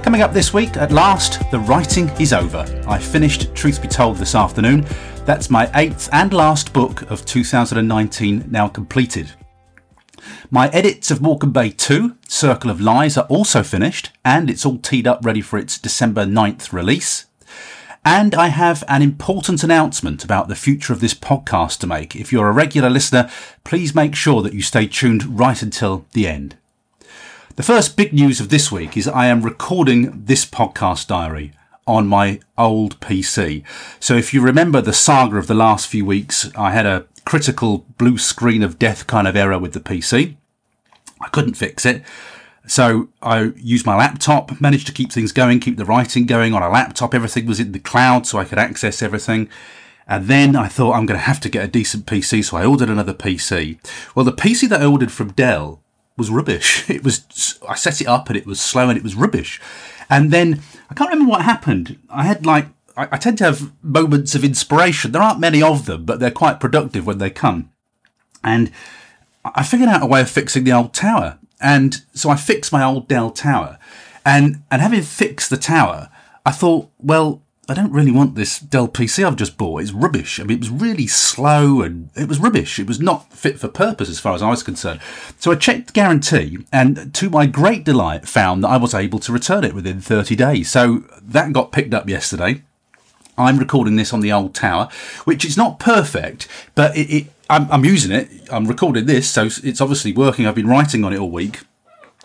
Coming up this week, at last, the writing is over. I finished Truth Be Told this afternoon. That's my 8th and last book of 2019 now completed. My edits of Morecambe Bay 2, Circle of Lies, are also finished and it's all teed up ready for its December 9th release. And I have an important announcement about the future of this podcast to make. If you're a regular listener, please make sure that you stay tuned right until the end. The first big news of this week is I am recording this podcast diary on my old PC. So if you remember the saga of the last few weeks, I had a critical blue screen of death kind of error with the PC. I couldn't fix it. So I used my laptop, managed to keep things going, keep the writing going on a laptop. Everything was in the cloud so I could access everything. And then I thought I'm going to have to get a decent PC. So I ordered another PC. Well, the PC that I ordered from Dell was rubbish. I set it up and it was slow and it was rubbish. And then I can't remember what happened. I tend to have moments of inspiration. There aren't many of them, but they're quite productive when they come. And I figured out a way of fixing the old tower. And so I fixed my old Dell tower, and having fixed the tower, I thought, well, I don't really want this Dell PC I've just bought. It's rubbish. I mean, it was really slow and it was rubbish. It was not fit for purpose as far as I was concerned. So I checked the guarantee and to my great delight found that I was able to return it within 30 days. So that got picked up yesterday. I'm recording this on the old tower, which is not perfect, but I'm using it. I'm recording this, so it's obviously working. I've been writing on it all week.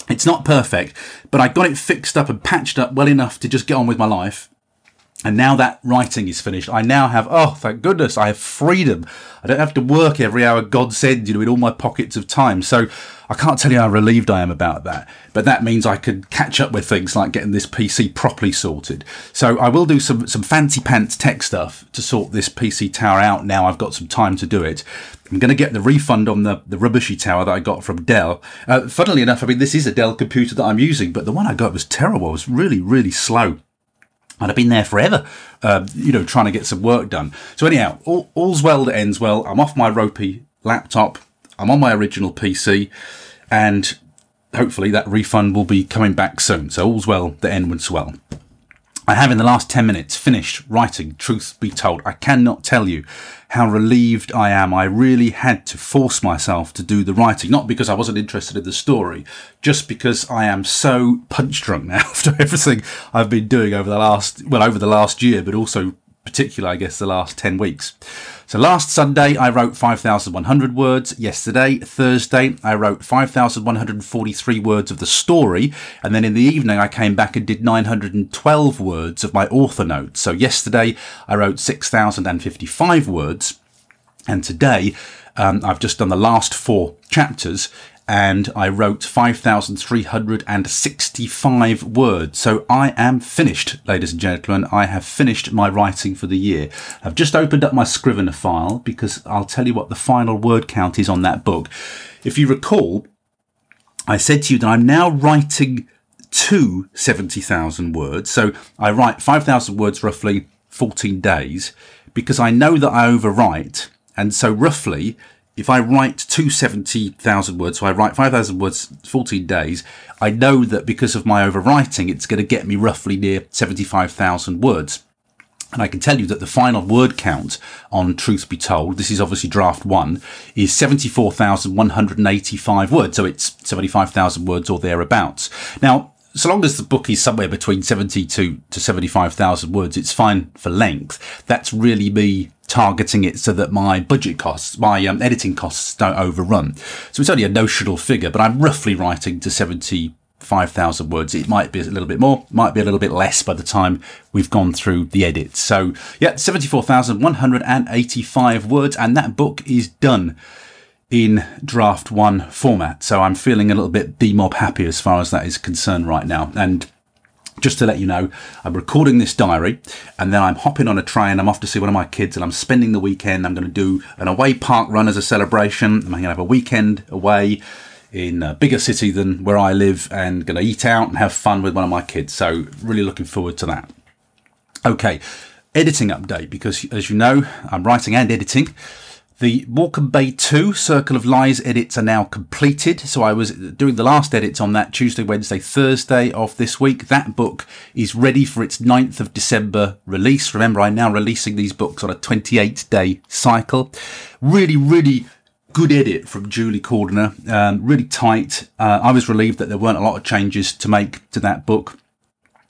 It's not perfect, but I got it fixed up and patched up well enough to just get on with my life. And now that writing is finished, I now have, oh, thank goodness, I have freedom. I don't have to work every hour God sends, in all my pockets of time. So I can't tell you how relieved I am about that. But that means I could catch up with things like getting this PC properly sorted. So I will do some fancy pants tech stuff to sort this PC tower out now. I've got some time to do it. I'm going to get the refund on the rubbishy tower that I got from Dell. Funnily enough, I mean, this is a Dell computer that I'm using, but the one I got was terrible. It was really, really slow. And I've been there forever, trying to get some work done. So anyhow, all's well that ends well. I'm off my ropey laptop. I'm on my original PC. And hopefully that refund will be coming back soon. So all's well that ends well. I have in the last 10 minutes finished writing Truth Be Told. I cannot tell you how relieved I am. I really had to force myself to do the writing, not because I wasn't interested in the story, just because I am so punch drunk now after everything I've been doing over the last year, but also particularly, I guess, the last 10 weeks. So last Sunday, I wrote 5,100 words. Yesterday, Thursday, I wrote 5,143 words of the story. And then in the evening, I came back and did 912 words of my author notes. So yesterday, I wrote 6,055 words. And today, I've just done the last 4 chapters and I wrote 5,365 words. So I am finished, ladies and gentlemen. I have finished my writing for the year. I've just opened up my Scrivener file because I'll tell you what the final word count is on that book. If you recall, I said to you that I'm now writing to 70,000 words. So I write 5,000 words roughly 14 days because I know that I overwrite. And so roughly, if I write 70,000 words, so I write 5,000 words 14 days, I know that because of my overwriting, it's going to get me roughly near 75,000 words. And I can tell you that the final word count on Truth Be Told, this is obviously draft 1, is 74,185 words. So it's 75,000 words or thereabouts. Now, so long as the book is somewhere between 72 to 75,000 words, it's fine for length. That's really me targeting it so that my budget costs, my editing costs don't overrun. So it's only a notional figure, but I'm roughly writing to 75,000 words. It might be a little bit more, might be a little bit less by the time we've gone through the edits. So yeah, 74,185 words, and that book is done in draft 1 format. So I'm feeling a little bit demob happy as far as that is concerned right now. And Just to let you know, I'm recording this diary and then I'm hopping on a train. I'm off to see one of my kids and I'm spending the weekend. I'm going to do an away park run as a celebration. I'm going to have a weekend away in a bigger city than where I live and going to eat out and have fun with one of my kids. So really looking forward to that. Okay, editing update, because as you know, I'm writing and editing. The Morecambe Bay 2 Circle of Lies edits are now completed. So I was doing the last edits on that Tuesday, Wednesday, Thursday of this week. That book is ready for its 9th of December release. Remember, I'm now releasing these books on a 28-day cycle. Really, really good edit from Julie Cordner. Really tight. I was relieved that there weren't a lot of changes to make to that book.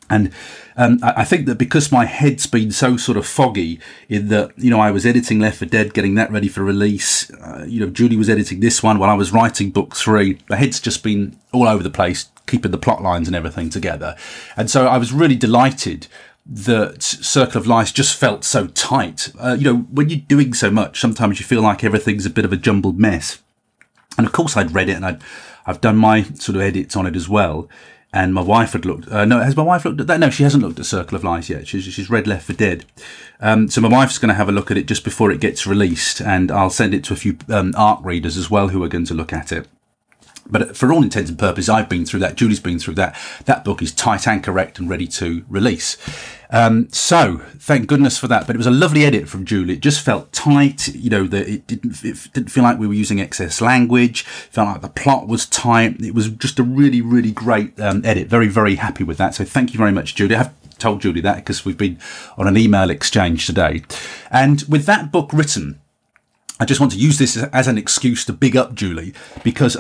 And I think that because my head's been so sort of foggy in that, you know, I was editing Left 4 Dead, getting that ready for release. You know, Julie was editing this one while I was writing book 3. My head's just been all over the place, keeping the plot lines and everything together. And so I was really delighted that Circle of Lies just felt so tight. You know, when you're doing so much, sometimes you feel like everything's a bit of a jumbled mess. And of course, I'd read it and I've done my sort of edits on it as well. And my wife had looked... no, has my wife looked at that? No, she hasn't looked at Circle of Lies yet. She's read Left 4 Dead. So my wife's going to have a look at it just before it gets released. And I'll send it to a few ARC readers as well who are going to look at it. But for all intents and purposes, I've been through that. Julie's been through that. That book is tight and correct and ready to release. So thank goodness for that. But it was a lovely edit from Julie. It just felt tight. You know, that it didn't feel like we were using excess language. It felt like the plot was tight. It was just a really, really great edit. Very, very happy with that. So thank you very much, Julie. I have told Julie that because we've been on an email exchange today. And with that book written, I just want to use this as an excuse to big up Julie, because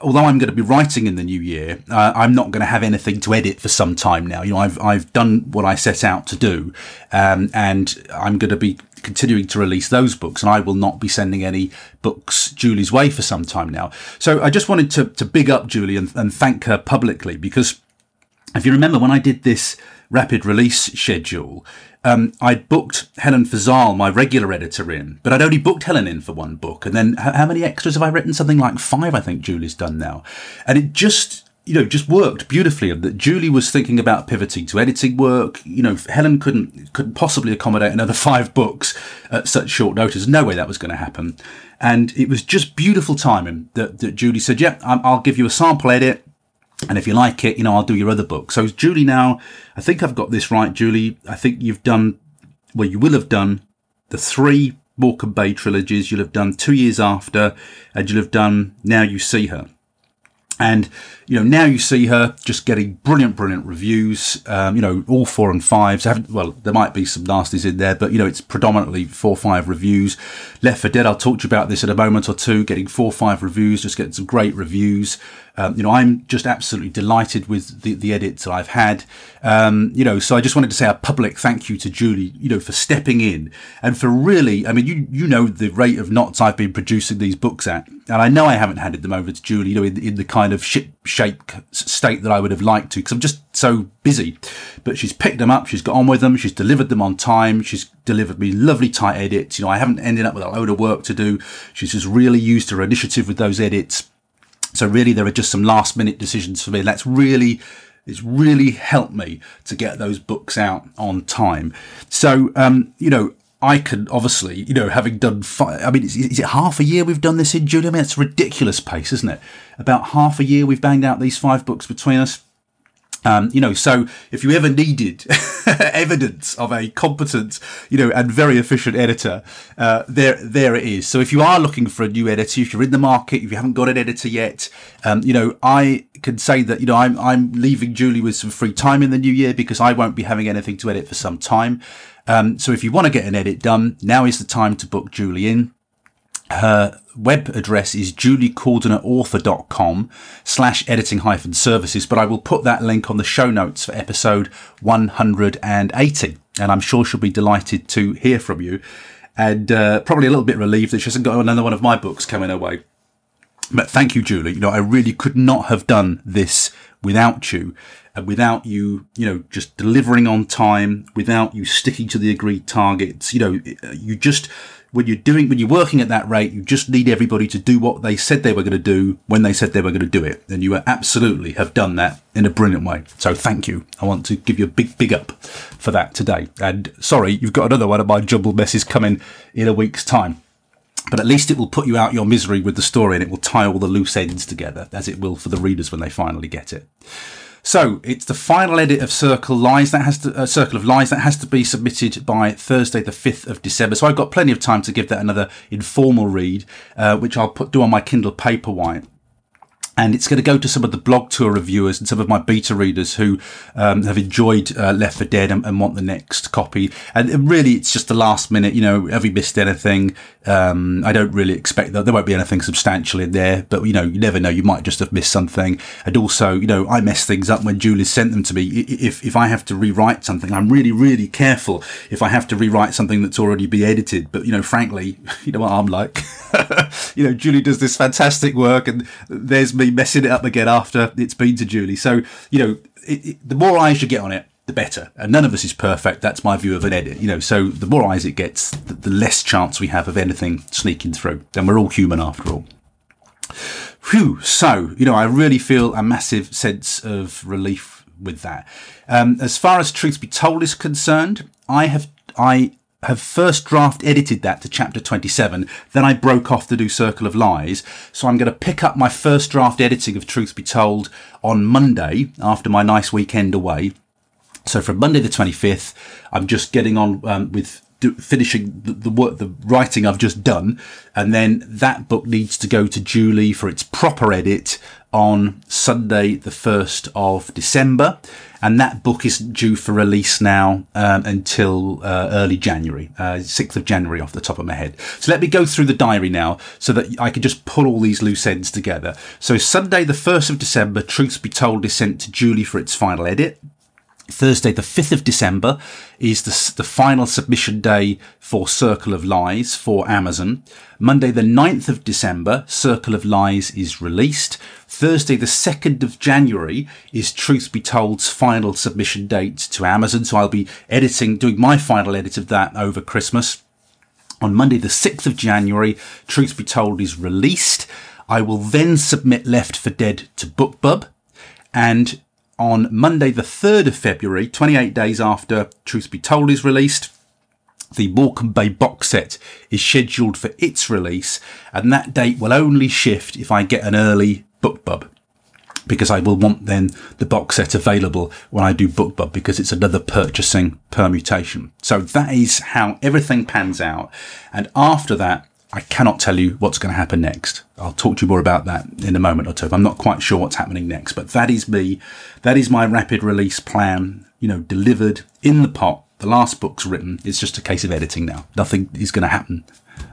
although I'm going to be writing in the new year, I'm not going to have anything to edit for some time now. You know, I've done what I set out to do, and I'm going to be continuing to release those books, and I will not be sending any books Julie's way for some time now. So I just wanted to big up Julie and thank her publicly, because if you remember when I did this rapid release schedule, I'd booked Helen Fazal, my regular editor, in, but I'd only booked Helen in for one book. And then how many extras have I written? Something like 5, I think Julie's done now. And it just, you know, just worked beautifully. And that Julie was thinking about pivoting to editing work. You know, Helen couldn't possibly accommodate another 5 books at such short notice. No way that was going to happen. And it was just beautiful timing that Julie said, yeah, I'll give you a sample edit. And if you like it, you know, I'll do your other book. So Julie now, I think I've got this right, Julie. I think you've done, well, you will have done the 3 Morecambe Bay trilogies. You'll have done 2 Years After, and you'll have done Now You See Her. And, you know, Now You See Her, just getting brilliant, brilliant reviews, you know, all 4 and 5s. Well, there might be some nasties in there, but, you know, it's predominantly 4, 5 reviews. Left 4 Dead, I'll talk to you about this in a moment or two, getting 4, 5 reviews, just getting some great reviews. You know, I'm just absolutely delighted with the edits that I've had. You know, so I just wanted to say a public thank you to Julie, you know, for stepping in and for really, I mean, you know the rate of knots I've been producing these books at. And I know I haven't handed them over to Julie, you know, in the kind of ship-shape state that I would have liked to, because I'm just so busy. But she's picked them up, she's got on with them, she's delivered them on time, she's delivered me lovely tight edits. You know, I haven't ended up with a load of work to do. She's just really used her initiative with those edits. So really, there are just some last-minute decisions for me. That's really... It's really helped me to get those books out on time. So, you know, I can obviously, you know, having done... I mean, is it half a year we've done this in, Julie? I mean, it's a ridiculous pace, isn't it? About half a year we've banged out these 5 books between us. You know, so if you ever needed evidence of a competent, you know, and very efficient editor, there it is. So if you are looking for a new editor, if you're in the market, if you haven't got an editor yet, you know, I can say that, you know, I'm leaving Julie with some free time in the new year because I won't be having anything to edit for some time. So if you want to get an edit done, now is the time to book Julie in. Her web address is juliecordnerauthor.com/editing-services, but I will put that link on the show notes for episode 180, and I'm sure she'll be delighted to hear from you, and probably a little bit relieved that she hasn't got another one of my books coming her way. But thank you, Julie. You know, I really could not have done this without you, and without you, you know, just delivering on time, without you sticking to the agreed targets. You know, you just... when you're working at that rate, you just need everybody to do what they said they were going to do when they said they were going to do it. And you absolutely have done that in a brilliant way. So thank you. I want to give you a big, big up for that today. And sorry, you've got another one of my jumbled messes coming in a week's time. But at least it will put you out your misery with the story, and it will tie all the loose ends together, as it will for the readers when they finally get it. So it's the final edit of Circle of Lies that has to be submitted by Thursday the 5th of December. So I've got plenty of time to give that another informal read, which I'll do on my Kindle Paperwhite. And it's going to go to some of the blog tour reviewers and some of my beta readers who have enjoyed Left 4 Dead and want the next copy. And really, it's just the last minute, you know, have you missed anything? I don't really expect that. There won't be anything substantial in there, but, you know, you never know. You might just have missed something. And also, you know, I mess things up when Julie sent them to me. If I have to rewrite something, I'm really, really careful if I have to rewrite something that's already been edited. But, you know, frankly, you know what I'm like. You know, Julie does this fantastic work, and there's me messing it up again after it's been to Julie. So, you know, the more eyes you get on it, the better. And none of us is perfect. That's my view of an edit, you know. So the more eyes it gets, the less chance we have of anything sneaking through. And we're all human after all. Phew. So, you know, I really feel a massive sense of relief with that. As far as Truth Be Told is concerned, I have first draft edited that to chapter 27, then I broke off to do Circle of Lies. So I'm going to pick up my first draft editing of Truth Be Told on Monday after my nice weekend away. So from Monday the 25th, I'm just getting on with finishing the writing I've just done. And then that book needs to go to Julie for its proper edit on Sunday the 1st of December. And that book isn't due for release now until early January, 6th of January off the top of my head. So let me go through the diary now so that I can just pull all these loose ends together. So Sunday the 1st of December, Truth Be Told is sent to Julie for its final edit. Thursday the 5th of December is the final submission day for Circle of Lies for Amazon. Monday the 9th of December, Circle of Lies is released. Thursday the 2nd of January is Truth Be Told's final submission date to Amazon. So I'll be doing my final edit of that over Christmas. On Monday the 6th of January, Truth Be Told is released. I will then submit Left 4 Dead to BookBub, and on Monday, the 3rd of February, 28 days after Truth Be Told is released, the Morecambe Bay box set is scheduled for its release, and that date will only shift if I get an early BookBub, because I will want then the box set available when I do BookBub, because it's another purchasing permutation. So that is how everything pans out, and after that, I cannot tell you what's going to happen next. I'll talk to you more about that in a moment or two. I'm not quite sure what's happening next, but that is me. That is my rapid release plan, you know, delivered in the pot. The last book's written. It's just a case of editing now. Nothing is going to happen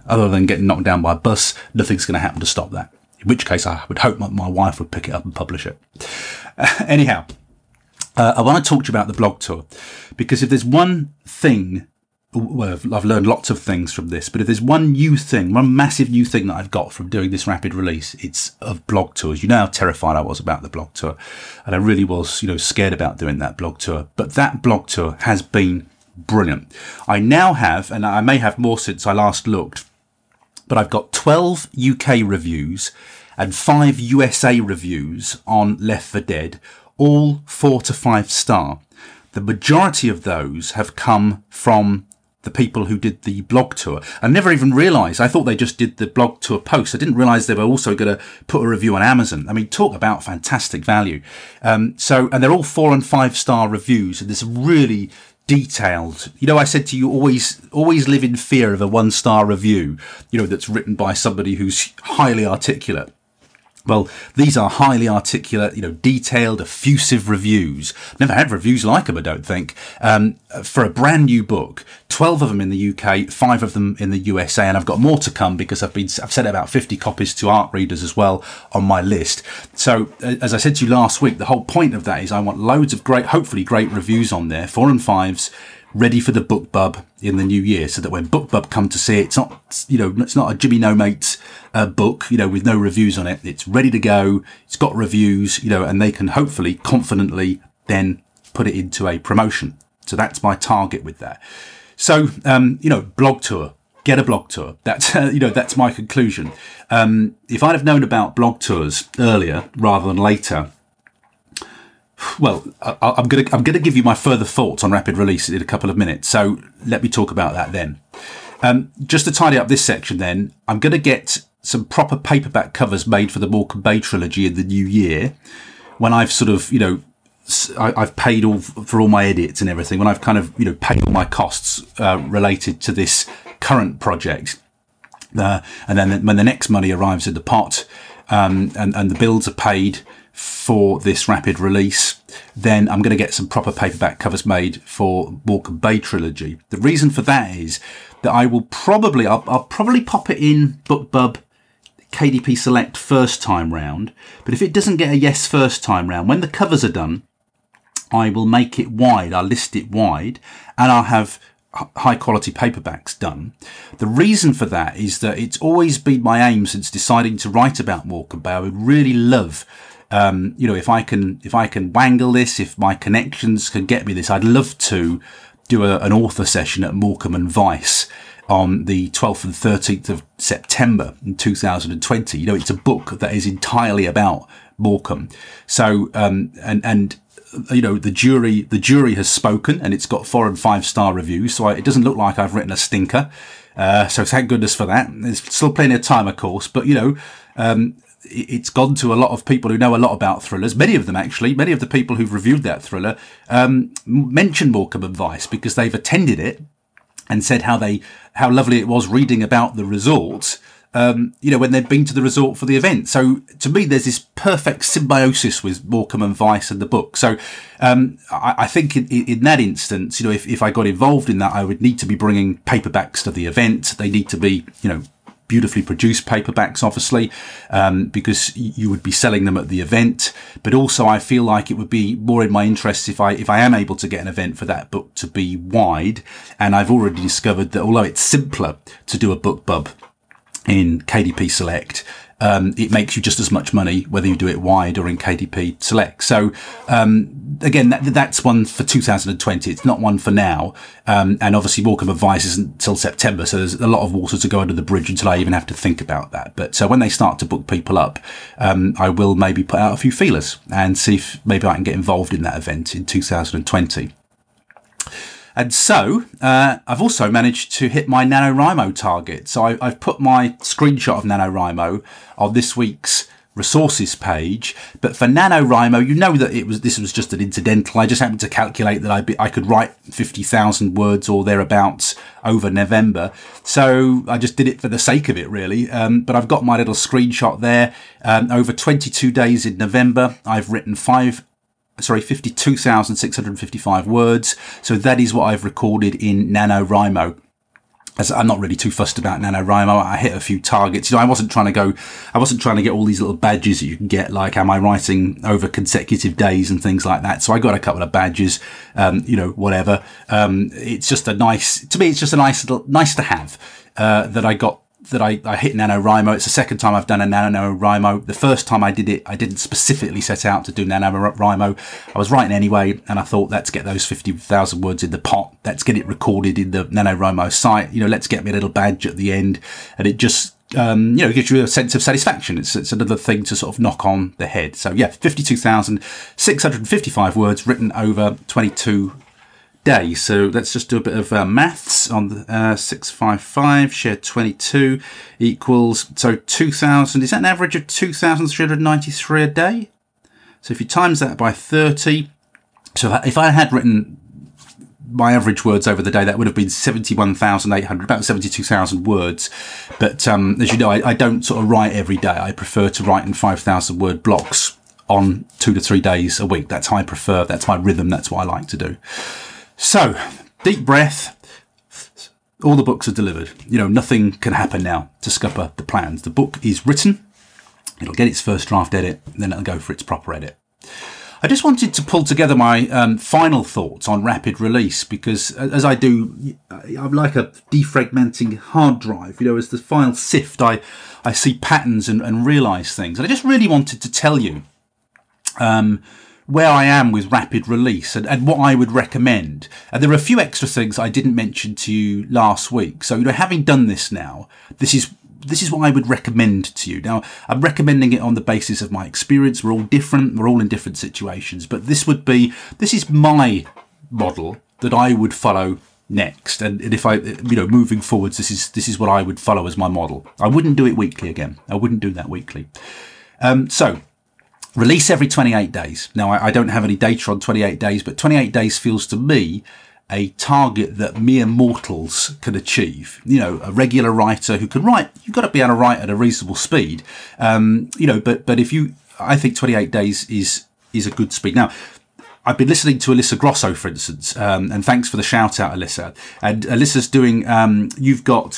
other than getting knocked down by a bus. Nothing's going to happen to stop that, in which case I would hope my wife would pick it up and publish it. Anyhow, I want to talk to you about the blog tour, because if there's one thing, well, I've learned lots of things from this, but if there's one new thing, one massive new thing that I've got from doing this rapid release, it's of blog tours. You know how terrified I was about the blog tour, and I really was, you know, scared about doing that blog tour. But that blog tour has been brilliant. I now have, and I may have more since I last looked, but I've got 12 UK reviews and 5 USA reviews on Left 4 Dead, all 4 to 5 star. The majority of those have come from the people who did the blog tour. I never even realised. I thought they just did the blog tour post. I didn't realise they were also going to put a review on Amazon. I mean, talk about fantastic value. And they're all 4 and 5 star reviews. And there's really detailed, you know, I said to you, always live in fear of a 1 star review, you know, that's written by somebody who's highly articulate. Well, these are highly articulate, you know, detailed, effusive reviews. Never had reviews like them, I don't think, for a brand new book. 12 of them in the UK, 5 of them in the USA, and I've got more to come because I've sent about 50 copies to art readers as well on my list. So, as I said to you last week, the whole point of that is I want loads of great, hopefully great reviews on there, 4 and 5s, ready for the BookBub in the new year, so that when BookBub come to see it, it's not, you know, it's not a Jimmy No Mate's book, you know, with no reviews on it. It's ready to go. It's got reviews, you know, and they can hopefully confidently then put it into a promotion. So that's my target with that. So, you know, blog tour, get a blog tour. That's, that's my conclusion. If I'd have known about blog tours earlier rather than later, well, I'm going to give you my further thoughts on rapid release in a couple of minutes. So let me talk about that then. Just to tidy up this section then, I'm going to get some proper paperback covers made for the Morecambe Bay trilogy in the new year, when I've sort of, I've paid all for all my edits and everything, when I've kind of, paid all my costs related to this current project. And then when the next money arrives in the pot and the bills are paid for this rapid release, then I'm going to get some proper paperback covers made for Morecambe Bay trilogy. The reason for that is that I will probably, I'll probably pop it in BookBub KDP Select first time round, but if it doesn't get a yes first time round, when the covers are done, I will make it wide, I'll list it wide, and I'll have high quality paperbacks done. The reason for that is that it's always been my aim since deciding to write about Morecambe Bay. I would really love, if I can wangle this, if my connections can get me this, I'd love to do an author session at Morecambe and Vice on the 12th and 13th of September in 2020. It's a book that is entirely about Morecambe. So, the jury has spoken, and it's got 4- and 5-star reviews. So it doesn't look like I've written a stinker. So thank goodness for that. There's still plenty of time, of course, but it's gone to a lot of people who know a lot about thrillers. Many of them, actually, many of the people who've reviewed that thriller mentioned Morecambe and Vice because they've attended it and said how lovely it was reading about the resort, when they've been to the resort for the event. So to me, there's this perfect symbiosis with Morecambe and Vice and the book. So I think in that instance, if I got involved in that, I would need to be bringing paperbacks to the event. They need to be, beautifully produced paperbacks, obviously, because you would be selling them at the event. But also, I feel like it would be more in my interest if I am able to get an event for that book to be wide. And I've already discovered that although it's simpler to do a BookBub in KDP Select, it makes you just as much money whether you do it wide or in KDP Select. So again, that's one for 2020. It's not one for now. And obviously Morecambe and Vice isn't until September, so there's a lot of water to go under the bridge until I even have to think about that. But so when they start to book people up, I will maybe put out a few feelers and see if maybe I can get involved in that event in 2020. And so I've also managed to hit my NaNoWriMo target. So I've put my screenshot of NaNoWriMo on this week's resources page. But for NaNoWriMo, that this was just an incidental. I just happened to calculate that I could write 50,000 words or thereabouts over November. So I just did it for the sake of it, really. But I've got my little screenshot there. Over 22 days in November, I've written 52,655 words. So that is what I've recorded in NaNoWriMo. As I'm not really too fussed about NaNoWriMo. I hit a few targets. I wasn't trying to get all these little badges that you can get, like, am I writing over consecutive days and things like that. So I got a couple of badges, whatever. It's just nice to have, that I hit NaNoWriMo. It's the second time I've done a NaNoWriMo. The first time I did it, I didn't specifically set out to do NaNoWriMo. I was writing anyway, and I thought, let's get those 50,000 words in the pot. Let's get it recorded in the NaNoWriMo site. Let's get me a little badge at the end. And it just, gives you a sense of satisfaction. It's another thing to sort of knock on the head. So yeah, 52,655 words written over 22 day. So let's just do a bit of maths on the 655 share 22 equals, so 2,000. Is that an average of 2,393 a day? So if you times that by 30, so if I had written my average words over the day, that would have been 71,800, about 72,000 words. But as you know, I don't sort of write every day. I prefer to write in 5,000 word blocks on 2 to 3 days a week. That's how I prefer. That's my rhythm. That's what I like to do. So, deep breath, all the books are delivered. Nothing can happen now to scupper the plans. The book is written, it'll get its first draft edit, then it'll go for its proper edit. I just wanted to pull together my final thoughts on rapid release, because as I do, I'm like a defragmenting hard drive. As the file sift, I see patterns and realise things. And I just really wanted to tell you where I am with rapid release and what I would recommend. And there are a few extra things I didn't mention to you last week. So, you know, having done this now, this is what I would recommend to you. Now, I'm recommending it on the basis of my experience. We're all different. We're all in different situations. But this is my model that I would follow next. And if I, you know, moving forwards, this is what I would follow as my model. I wouldn't do it weekly again. I wouldn't do that weekly. So release every 28 days. Now, I don't have any data on 28 days, but 28 days feels to me a target that mere mortals can achieve. You know, a regular writer who can write, you've got to be able to write at a reasonable speed. You know, but if you, I think 28 days is a good speed. Now, I've been listening to Alyssa Grosso, for instance, and thanks for the shout out, Alyssa. And Alyssa's doing, you've got,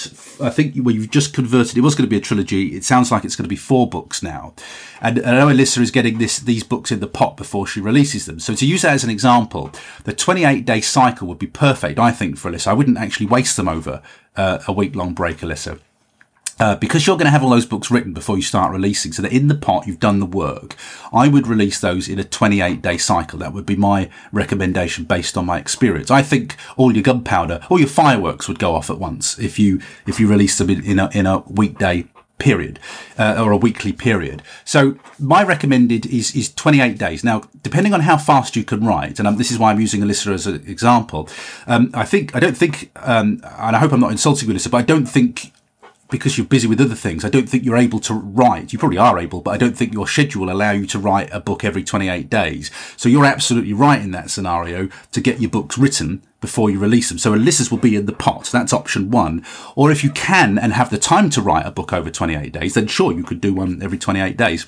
I think, well, you've just converted, it was going to be a trilogy. It sounds like it's going to be 4 books now. And I know Alyssa is getting these books in the pot before she releases them. So to use that as an example, the 28-day cycle would be perfect, I think, for Alyssa. I wouldn't actually waste them over a week-long break, Alyssa. Because you're going to have all those books written before you start releasing, so they're in the pot, you've done the work. I would release those in a 28-day cycle. That would be my recommendation based on my experience. I think all your gunpowder, all your fireworks would go off at once if you release them in a weekday period, or a weekly period. So my recommended is 28 days. Now, depending on how fast you can write, and this is why I'm using Alyssa as an example, I don't think, and I hope I'm not insulting Alyssa, but I don't think, because you're busy with other things, I don't think you're able to write. You probably are able, but I don't think your schedule allow you to write a book every 28 days. So you're absolutely right in that scenario to get your books written before you release them. So Alyssa's will be in the pot. That's option one. Or if you can and have the time to write a book over 28 days, then sure, you could do one every 28 days.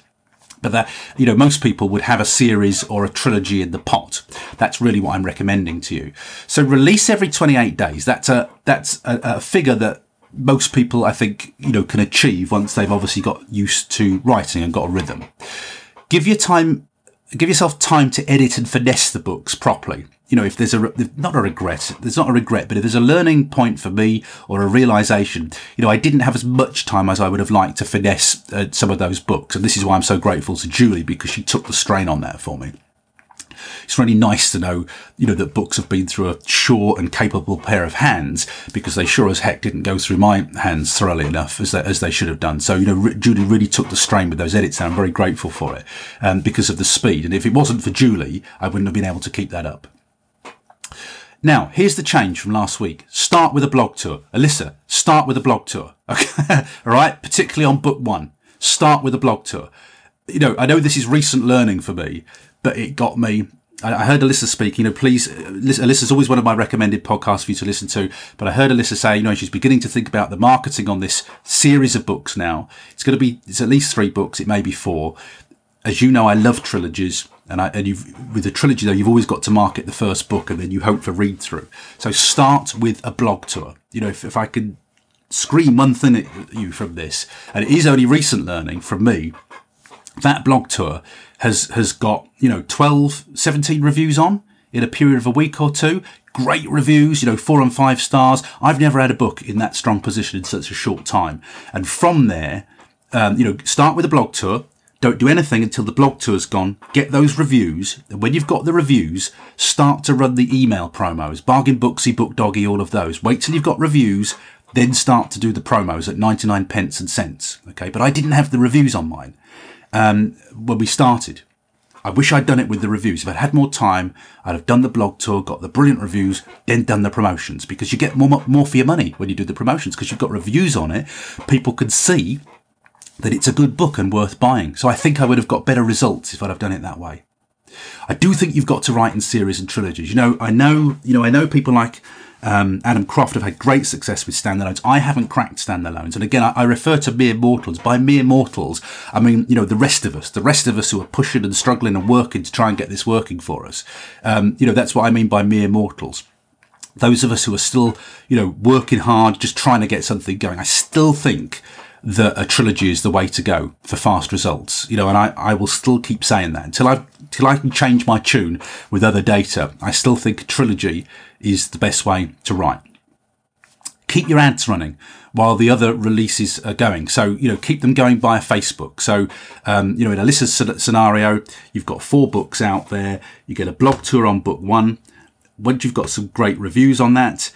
But that, you know, most people would have a series or a trilogy in the pot. That's really what I'm recommending to you. So release every 28 days. That's a figure that most people, I think, you know, can achieve once they've obviously got used to writing and got a rhythm. Give yourself time to edit and finesse the books properly. You know, if there's not a regret, but if there's a learning point for me or a realization, you know, I didn't have as much time as I would have liked to finesse some of those books. And this is why I'm so grateful to Julie, because she took the strain on that for me. It's really nice to know, you know, that books have been through a sure and capable pair of hands, because they sure as heck didn't go through my hands thoroughly enough as they should have done. So, you know, Julie really took the strain with those edits, and I'm very grateful for it because of the speed. And if it wasn't for Julie, I wouldn't have been able to keep that up. Now, here's the change from last week. Start with a blog tour. Alyssa, start with a blog tour. Okay? All right? Particularly on book one. Start with a blog tour. You know, I know this is recent learning for me, but it got me. I heard Alyssa speak, you know, please, Alyssa's always one of my recommended podcasts for you to listen to, but I heard Alyssa say, you know, she's beginning to think about the marketing on this series of books now. It's at least 3 books, it may be 4. As you know, I love trilogies, and with a trilogy though, you've always got to market the first book and then you hope for read through. So start with a blog tour. You know, if I could scream one thing at you from this, and it is only recent learning from me, that blog tour has got, you know, 12, 17 reviews on in a period of a week or two. Great reviews, you know, 4 and 5 stars. I've never had a book in that strong position in such a short time. And from there, you know, start with a blog tour. Don't do anything until the blog tour's gone. Get those reviews. And when you've got the reviews, start to run the email promos. Bargain Booksy, Book Doggy, all of those. Wait till you've got reviews, then start to do the promos at 99 pence and cents. Okay, but I didn't have the reviews on mine. When we started, I wish I'd done it with the reviews. If I'd had more time, I'd have done the blog tour, got the brilliant reviews, then done the promotions, because you get more for your money when you do the promotions, because you've got reviews on it. People can see that it's a good book and worth buying. So I think I would have got better results if I'd have done it that way. I do think you've got to write in series and trilogies. I know people like Adam Croft have had great success with standalones. I haven't cracked standalones. And again, I refer to mere mortals. By mere mortals, I mean, you know, the rest of us who are pushing and struggling and working to try and get this working for us. You know, that's what I mean by mere mortals. Those of us who are still, you know, working hard, just trying to get something going. I still think that a trilogy is the way to go for fast results, you know, and I will still keep saying that until I can change my tune with other data. I still think a trilogy is the best way to write. keep your ads running while the other releases are going. So, you know, keep them going via Facebook. So, you know, in Alyssa's scenario, you've got 4 books out there. You get a blog tour on book 1. Once you've got some great reviews on that,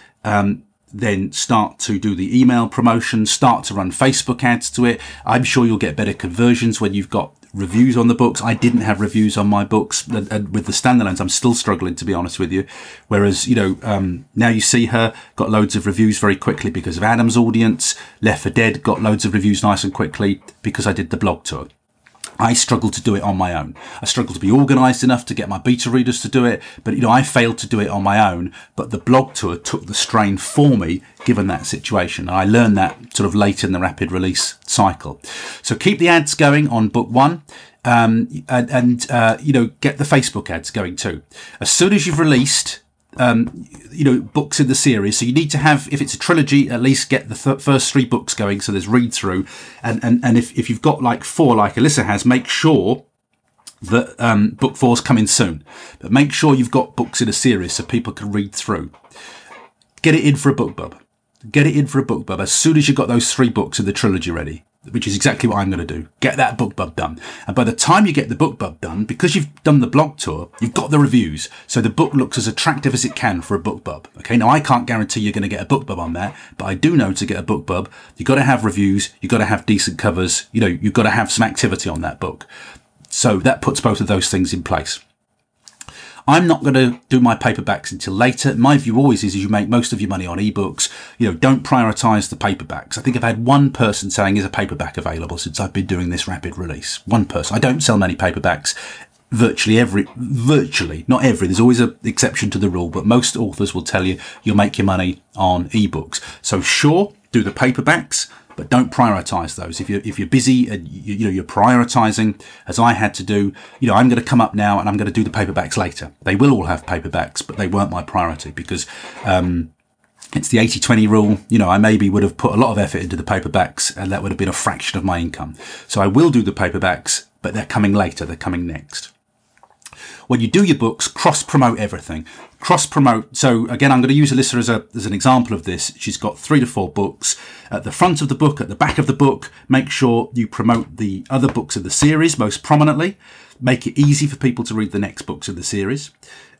then start to do the email promotion, start to run Facebook ads to it. I'm sure you'll get better conversions when you've got reviews on the books. I didn't have reviews on my books with the standalones. I'm still struggling, to be honest with you. Whereas, you know, Now You See Her got loads of reviews very quickly because of Adam's audience. Left 4 Dead got loads of reviews nice and quickly because I did the blog tour. I struggled to do it on my own. I struggled to be organised enough to get my beta readers to do it. But, you know, I failed to do it on my own. But the blog tour took the strain for me, given that situation. And I learned that sort of late in the rapid release cycle. So keep the ads going on book 1. You know, get the Facebook ads going too. As soon as you've released, you know, books in the series. So you need to have, if it's a trilogy, at least get the first 3 books going. So there's read through. And if you've got like 4, like Alyssa has, make sure that book 4's coming soon. But make sure you've got books in a series so people can read through. Get it in for a BookBub. Get it in for a BookBub as soon as you've got those 3 books in the trilogy ready, which is exactly what I'm going to do. Get that BookBub done. And by the time you get the BookBub done, because you've done the blog tour, you've got the reviews. So the book looks as attractive as it can for a BookBub. Okay, now I can't guarantee you're going to get a BookBub on that, but I do know to get a BookBub, you've got to have reviews, you've got to have decent covers, you know, you've got to have some activity on that book. So that puts both of those things in place. I'm not going to do my paperbacks until later. My view always is you make most of your money on ebooks. You know, don't prioritize the paperbacks. I think I've had one person saying, is a paperback available since I've been doing this rapid release? One person. I don't sell many paperbacks. Virtually, not every, there's always an exception to the rule, but most authors will tell you you'll make your money on ebooks. So sure, do the paperbacks, but don't prioritize those. If you're busy and you're prioritizing, as I had to do, you know, I'm going to come up now and I'm going to do the paperbacks later. They will all have paperbacks, but they weren't my priority because it's the 80-20 rule. You know, I maybe would have put a lot of effort into the paperbacks and that would have been a fraction of my income. So I will do the paperbacks, but they're coming later. They're coming next. When you do your books, cross-promote everything. Cross-promote. So again, I'm going to use Alyssa as an example of this. She's got 3 to 4 books. At the front of the book, at the back of the book, make sure you promote the other books of the series most prominently. Make it easy for people to read the next books of the series.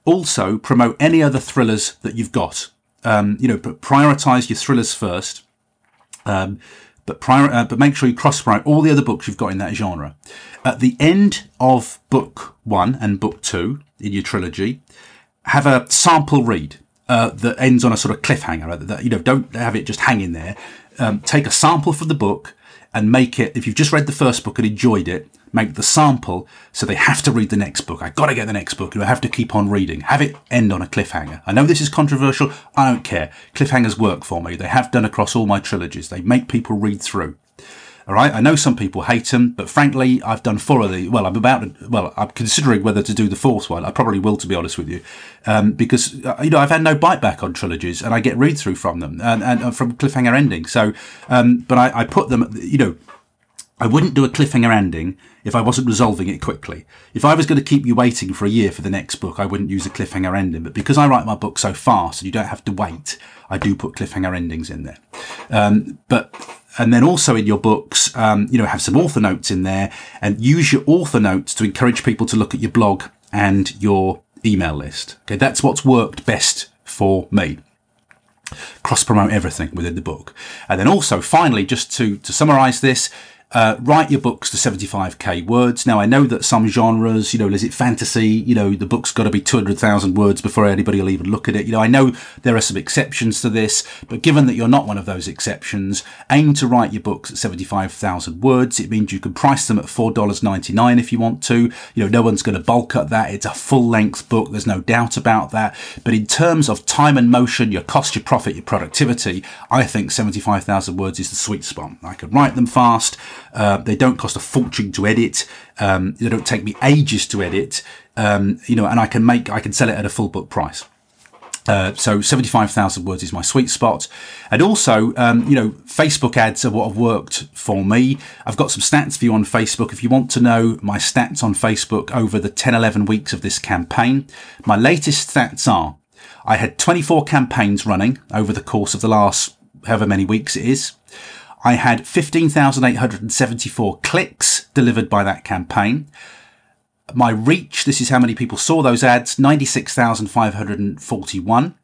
Also, promote any other thrillers that you've got. You know, prioritise your thrillers first. But make sure you cross-promote all the other books you've got in that genre. At the end of book 1 and book 2 in your trilogy, have a sample read that ends on a sort of cliffhanger. That, you know, don't have it just hanging there. Take a sample from the book and make it, if you've just read the first book and enjoyed it, make the sample so they have to read the next book. I've got to get the next book. You know, I have to keep on reading. Have it end on a cliffhanger. I know this is controversial. I don't care. Cliffhangers work for me. They have done across all my trilogies. They make people read through. All right. I know some people hate them, but frankly, I've done 4 of the. Well, I'm considering whether to do the 4th one. I probably will, to be honest with you, because you know, I've had no bite back on trilogies, and I get read through from them and from cliffhanger endings. So, but I put them. You know, I wouldn't do a cliffhanger ending if I wasn't resolving it quickly. If I was going to keep you waiting for a year for the next book, I wouldn't use a cliffhanger ending. But because I write my book so fast and you don't have to wait, I do put cliffhanger endings in there. And then also in your books, you know, have some author notes in there and use your author notes to encourage people to look at your blog and your email list. Okay, that's what's worked best for me. Cross-promote everything within the book. And then also, finally, just to summarize this, write your books to 75k words. Now, I know that some genres, you know, is it fantasy? You know, the book's got to be 200,000 words before anybody will even look at it. You know, I know there are some exceptions to this, but given that you're not one of those exceptions, aim to write your books at 75,000 words. It means you can price them at $4.99 if you want to. You know, no one's going to bulk at that. It's a full-length book. There's no doubt about that. But in terms of time and motion, your cost, your profit, your productivity, I think 75,000 words is the sweet spot. I can write them fast. They don't cost a fortune to edit. They don't take me ages to edit. You know, and I can sell it at a full book price. So 75,000 words is my sweet spot. And also, you know, Facebook ads are what have worked for me. I've got some stats for you on Facebook. If you want to know my stats on Facebook over the 10, 11 weeks of this campaign, my latest stats are I had 24 campaigns running over the course of the last however many weeks it is. I had 15,874 clicks delivered by that campaign. My reach, this is how many people saw those ads, 96,541.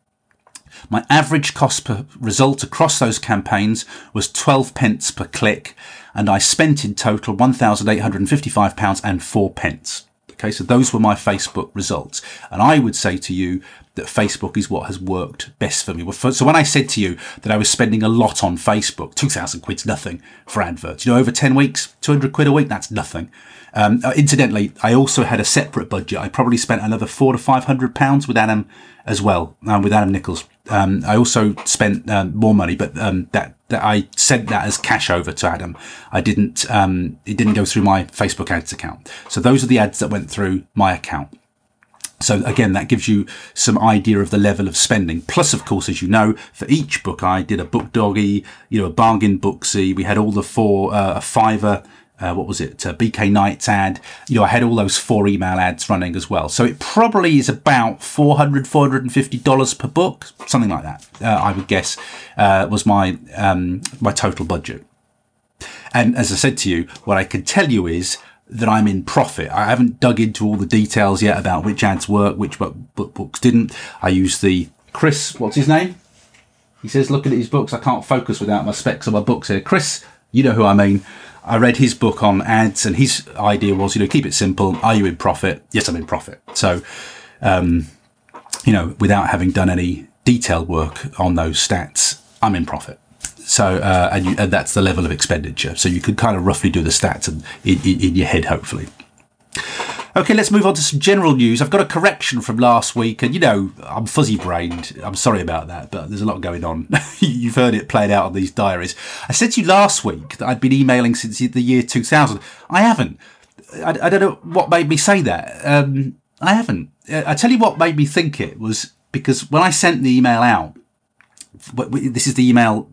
My average cost per result across those campaigns was 12 pence per click, and I spent in total £1,855.04. Okay, so those were my Facebook results. And I would say to you that Facebook is what has worked best for me. So when I said to you that I was spending a lot on Facebook, 2,000 quid's nothing for adverts. You know, over 10 weeks, 200 quid a week, that's nothing. Incidentally, I also had a separate budget. I probably spent another £400 to £500 with Adam as well, with Adam Nichols. I also spent more money, but that I sent that as cash over to Adam. I didn't. It didn't go through my Facebook ads account. So those are the ads that went through my account. So again, that gives you some idea of the level of spending. Plus, of course, as you know, for each book, I did a Book Doggy, you know, a Bargain Booksy. We had all the four, a fiver. What was it? BK Knight's ad. You know, I had all those four email ads running as well. So it probably is about $400, $450 per book, something like that, I would guess, was my my total budget. And as I said to you, what I can tell you is that I'm in profit. I haven't dug into all the details yet about which ads work, which books didn't. I used the Chris, what's his name? He says, looking at his books, I can't focus without my specs on my books here. Chris, you know who I mean. I read his book on ads, and his idea was, you know, keep it simple. Are you in profit? Yes, I'm in profit. So, you know, without having done any detailed work on those stats, I'm in profit. So, and that's the level of expenditure. So you could kind of roughly do the stats in your head, hopefully. Okay, let's move on to some general news. I've got a correction from last week, and, you know, I'm fuzzy-brained. I'm sorry about that, but there's a lot going on. You've heard it played out on these diaries. I said to you last week that I'd been emailing since the year 2000. I haven't. I don't know what made me say that. I haven't. I tell you what made me think it was because when I sent the email out, this is the email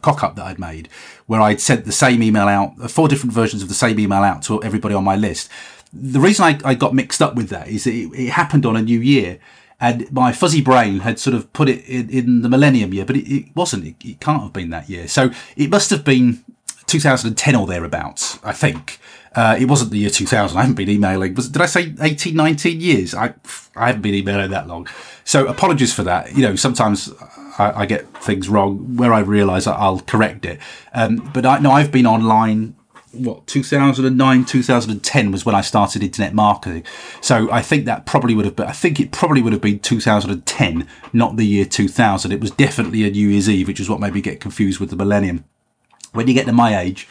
cock-up that I'd made, where I'd sent the same email out, four different versions of the same email out to everybody on my list. The reason I got mixed up with that is that it happened on a new year, and my fuzzy brain had sort of put it in the millennium year, but it wasn't. It can't have been that year. So it must have been 2010 or thereabouts, I think. It wasn't the year 2000. I haven't been emailing. Did I say 18, 19 years? I haven't been emailing that long. So apologies for that. You know, sometimes I get things wrong where I realise I'll correct it. But no, I've been online. What, 2009, 2010 was when I started internet marketing. So I think that probably would have been, I think it probably would have been 2010, not the year 2000. It was definitely a New Year's Eve, which is what made me get confused with the millennium. When you get to my age,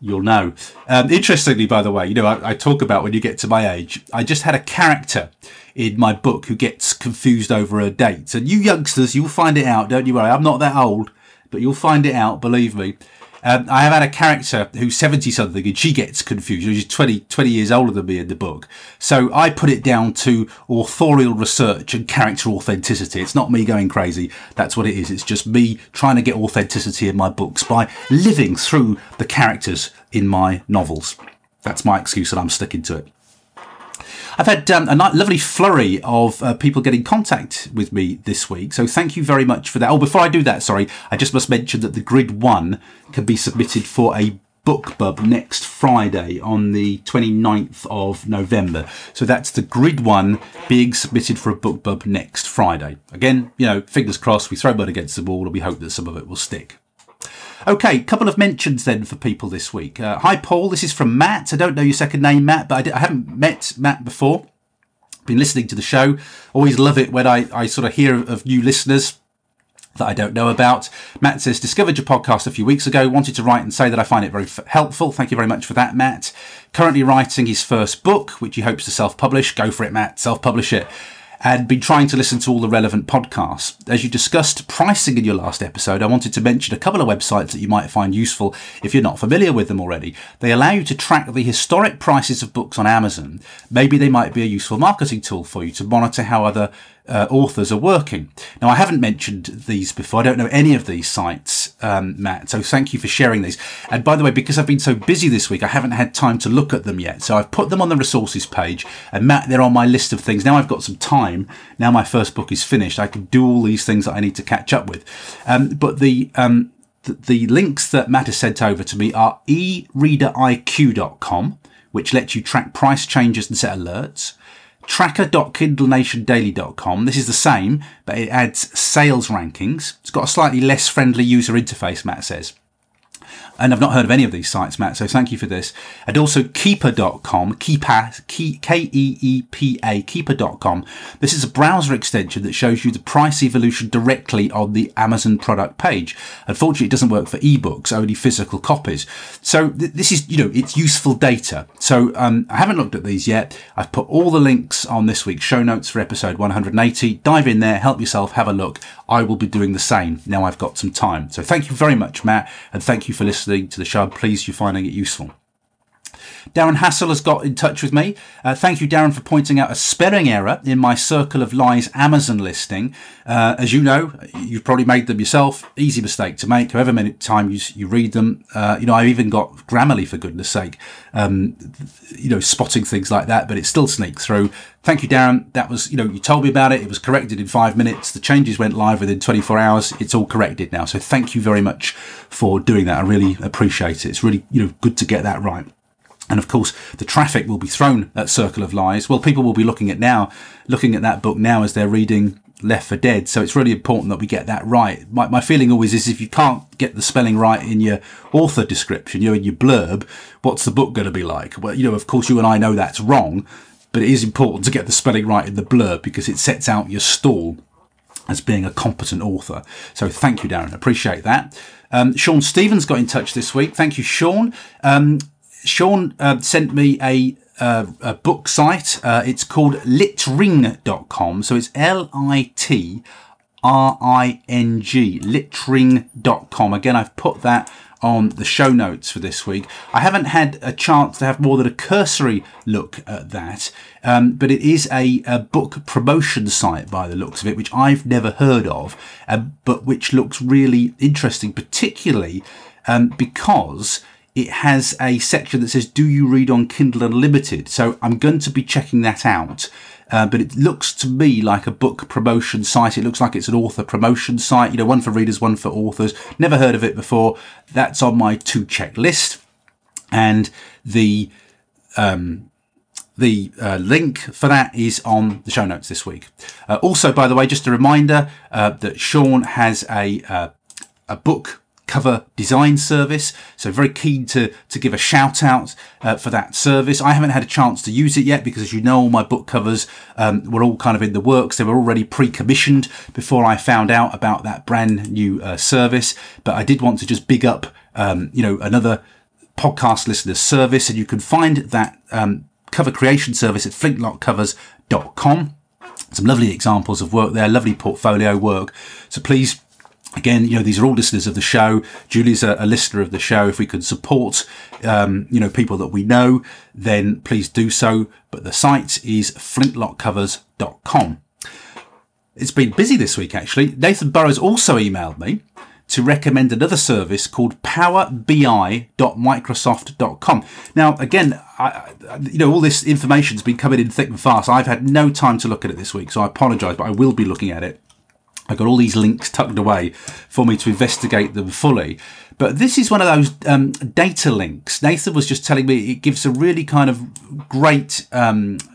you'll know. Interestingly, by the way, you know, I talk about when you get to my age, I just had a character in my book who gets confused over her dates. And you youngsters, you'll find it out, don't you worry. I'm not that old, but you'll find it out, believe me. I have had a character who's 70-something, and she gets confused. She's 20 years older than me in the book. So I put it down to authorial research and character authenticity. It's not me going crazy. That's what it is. It's just me trying to get authenticity in my books by living through the characters in my novels. That's my excuse, and I'm sticking to it. I've had a lovely flurry of people getting in contact with me this week. So thank you very much for that. Oh, before I do that, sorry, I just must mention that the Grid 1 can be submitted for a BookBub next Friday on the 29th of November. So that's the Grid 1 being submitted for a BookBub next Friday. Again, you know, fingers crossed, we throw mud against the wall, and we hope that some of it will stick. Okay, couple of mentions then for people this week. Hi, Paul. This is from Matt. I don't know your second name, Matt, but I haven't met Matt before. Been listening to the show. Always love it when I sort of hear of new listeners that I don't know about. Matt says, discovered your podcast a few weeks ago. Wanted to write and say that I find it very helpful. Thank you very much for that, Matt. Currently writing his first book, which he hopes to self-publish. Go for it, Matt. Self-publish it. And been trying to listen to all the relevant podcasts. As you discussed pricing in your last episode, I wanted to mention a couple of websites that you might find useful if you're not familiar with them already. They allow you to track the historic prices of books on Amazon. Maybe they might be a useful marketing tool for you to monitor how other authors are working. Now, I haven't mentioned these before. I don't know any of these sites, Matt, so thank you for sharing these. And by the way, because I've been so busy this week, I haven't had time to look at them yet. So I've put them on the resources page, and Matt, they're on my list of things. Now I've got some time. Now my first book is finished. I can do all these things that I need to catch up with. But the The links that Matt has sent over to me are eReaderIQ.com, which lets you track price changes and set alerts. Tracker.KindleNationDaily.com. This is the same, but it adds sales rankings. It's got a slightly less friendly user interface, Matt says. And I've not heard of any of these sites, Matt, so thank you for this. And also Keepa.com, Keepa, K-E-E-P-A, Keepa.com. This is a browser extension that shows you the price evolution directly on the Amazon product page. Unfortunately, it doesn't work for ebooks, only physical copies. So this is, you know, it's useful data. So I haven't looked at these yet. I've put all the links on this week's show notes for episode 180. Dive in there, help yourself, have a look. I will be doing the same now I've got some time. So thank you very much, Matt, and thank you for listening to the show. I'm pleased you're finding it useful. Darren Hassel has got in touch with me. Thank you, Darren, for pointing out a spelling error in my Circle of Lies Amazon listing. As you know, you've probably made them yourself. Easy mistake to make, however many times you read them. You know, I've even got Grammarly, for goodness sake, you know, spotting things like that, but it still sneaks through. Thank you, Darren. That was, you know, you told me about it. It was corrected in 5 minutes. The changes went live within 24 hours. It's all corrected now. So thank you very much for doing that. I really appreciate it. It's really, you know, good to get that right. And of course, the traffic will be thrown at Circle of Lies. Well, people will be looking at that book now as they're reading Left 4 Dead. So it's really important that we get that right. My feeling always is if you can't get the spelling right in your author description, you know, in your blurb, what's the book going to be like? Well, you know, of course, you and I know that's wrong, but it is important to get the spelling right in the blurb because it sets out your stall as being a competent author. So thank you, Darren. Appreciate that. Sean Stevens got in touch this week. Thank you, Sean. Sean sent me a book site. It's called litring.com. So it's L-I-T-R-I-N-G, litring.com. Again, I've put that on the show notes for this week. I haven't had a chance to have more than a cursory look at that, but it is a book promotion site by the looks of it, which I've never heard of, but which looks really interesting, particularly because it has a section that says, do you read on Kindle Unlimited? So I'm going to be checking that out. But it looks to me like a book promotion site. It looks like it's an author promotion site. You know, one for readers, one for authors. Never heard of it before. That's on my to-check list. And the link for that is on the show notes this week. Also, by the way, just a reminder that Sean has a book cover design service, so very keen to give a shout out for that service. I haven't had a chance to use it yet because, as you know, all my book covers were all kind of in the works. They were already pre-commissioned before I found out about that brand new service, but I did want to just big up you know, another podcast listener service, and you can find that cover creation service at flintlockcovers.com. some lovely examples of work there, lovely portfolio work, so please, again, you know, these are all listeners of the show. Julie's a listener of the show. If we can support, you know, people that we know, then please do so. But the site is flintlockcovers.com. It's been busy this week, actually. Nathan Burrows also emailed me to recommend another service called powerbi.microsoft.com. Now, again, I, you know, all this information's been coming in thick and fast. I've had no time to look at it this week, so I apologise, but I will be looking at it. I've got all these links tucked away for me to investigate them fully. But this is one of those data links. Nathan was just telling me it gives a really kind of great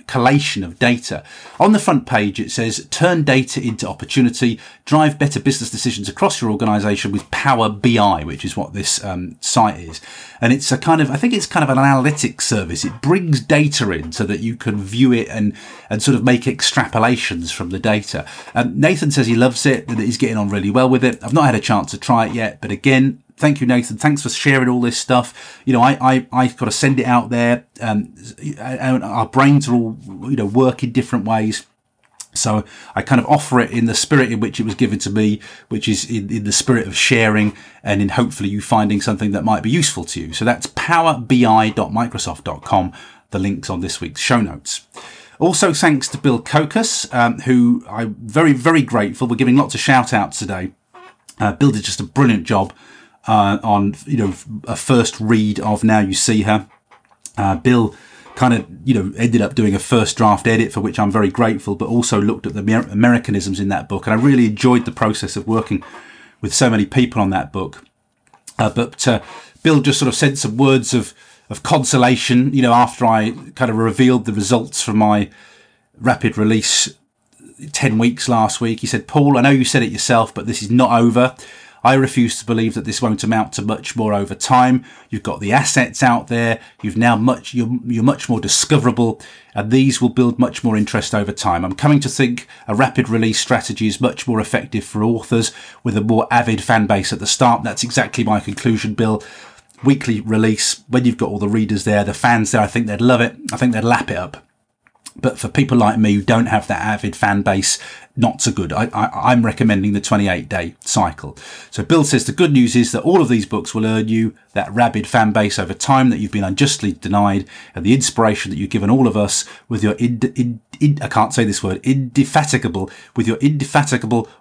collation of data. On the front page, it says, turn data into opportunity, drive better business decisions across your organisation with Power BI, which is what this site is. And it's a kind of, I think it's kind of an analytics service. It brings data in so that you can view it and sort of make extrapolations from the data. Nathan says he loves it, that he's getting on really well with it. I've not had a chance to try it yet, but again, thank you, Nathan. Thanks for sharing all this stuff. You know, I've got to send it out there. Our brains are all, you know, work in different ways. So I kind of offer it in the spirit in which it was given to me, which is in the spirit of sharing and in hopefully you finding something that might be useful to you. So that's powerbi.microsoft.com. The link's on this week's show notes. Also, thanks to Bill Kokus, who I'm very, very grateful. We're giving lots of shout outs today. Bill did just a brilliant job on, you know, a first read of Now You See Her. Bill kind of, you know, ended up doing a first draft edit, for which I'm very grateful, but also looked at the Americanisms in that book. And I really enjoyed the process of working with so many people on that book. But Bill just sort of sent some words of consolation, you know, after I kind of revealed the results from my rapid release 10 weeks last week. He said, "Paul, I know you said it yourself, but this is not over. I refuse to believe that this won't amount to much more over time. You've got the assets out there. You've now you're much more discoverable, and these will build much more interest over time. I'm coming to think a rapid release strategy is much more effective for authors with a more avid fan base at the start." That's exactly my conclusion, Bill. Weekly release, when you've got all the readers there, the fans there, I think they'd love it. I think they'd lap it up. But for people like me who don't have that avid fan base, not so good. I'm recommending the 28-day cycle. So Bill says the good news is that all of these books will earn you that rabid fan base over time that you've been unjustly denied, and the inspiration that you've given all of us with your indefatigable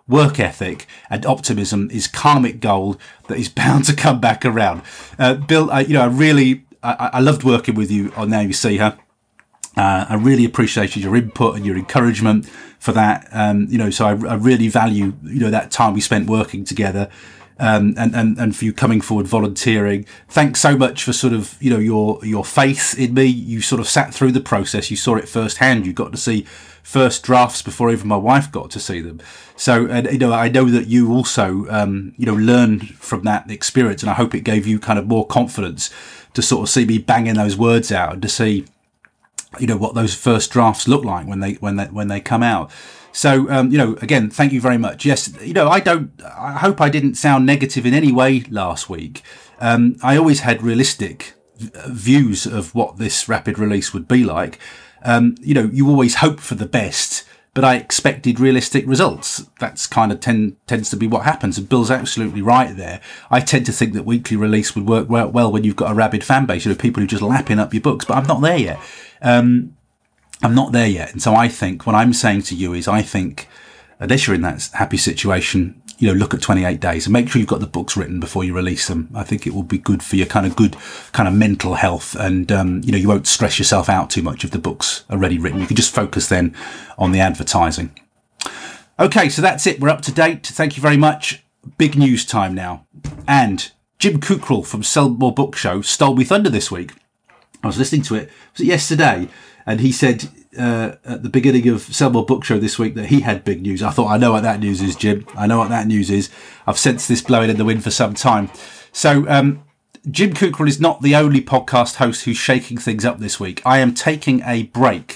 work ethic and optimism is karmic gold that is bound to come back around. Bill, I loved working with you on Now You See Her. I really appreciated your input and your encouragement for that. So I really value, that time we spent working together, and for you coming forward, volunteering. Thanks so much for sort of, your faith in me. You sort of sat through the process. You saw it firsthand. You got to see first drafts before even my wife got to see them. So, I know that you also, learned from that experience, and I hope it gave you kind of more confidence to sort of see me banging those words out and to see, what those first drafts look like when they come out. So, again, thank you very much. Yes, I hope I didn't sound negative in any way last week. I always had realistic views of what this rapid release would be like. You always hope for the best, but I expected realistic results. That's kind of tends to be what happens. And Bill's absolutely right there. I tend to think that weekly release would work well when you've got a rabid fan base, people who are just lapping up your books, but I'm not there yet. I'm not there yet. And so I think what I'm saying to you is unless you're in that happy situation, look at 28 days and make sure you've got the books written before you release them. I think it will be good for your good mental health. And, you won't stress yourself out too much if the books are already written. You can just focus then on the advertising. Okay, so that's it. We're up to date. Thank you very much. Big news time now. And Jim Kukral from Sell More Book Show stole me thunder this week. I was listening to it, was it yesterday, and he said at the beginning of Sell More Book Show this week that he had big news. I thought, I know what that news is, Jim. I know what that news is. I've sensed this blowing in the wind for some time. So Jim Kukral is not the only podcast host who's shaking things up this week. I am taking a break